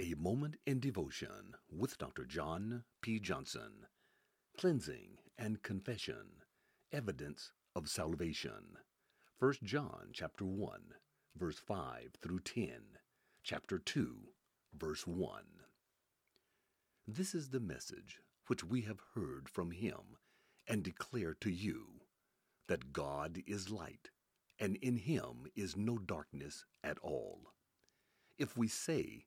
A Moment in Devotion with Dr. John P. Johnson. Cleansing and Confession. Evidence of Salvation. 1 John chapter 1, verse 5 through 10. Chapter 2, verse 1. This is the message which we have heard from him and declare to you, that God is light, and in him is no darkness at all. If we say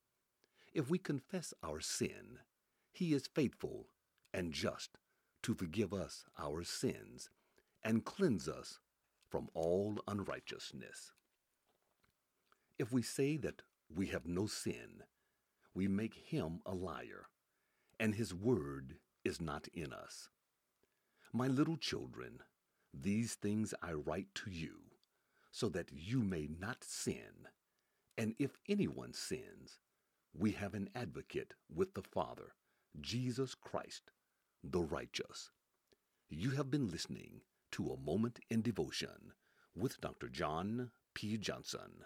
If we confess our sin, he is faithful and just to forgive us our sins and cleanse us from all unrighteousness. If we say that we have no sin, we make him a liar, and his word is not in us. My little children, these things I write to you, so that you may not sin. And if anyone sins, we have an advocate with the Father, Jesus Christ, the righteous. You have been listening to A Moment in Devotion with Dr. John P. Johnson.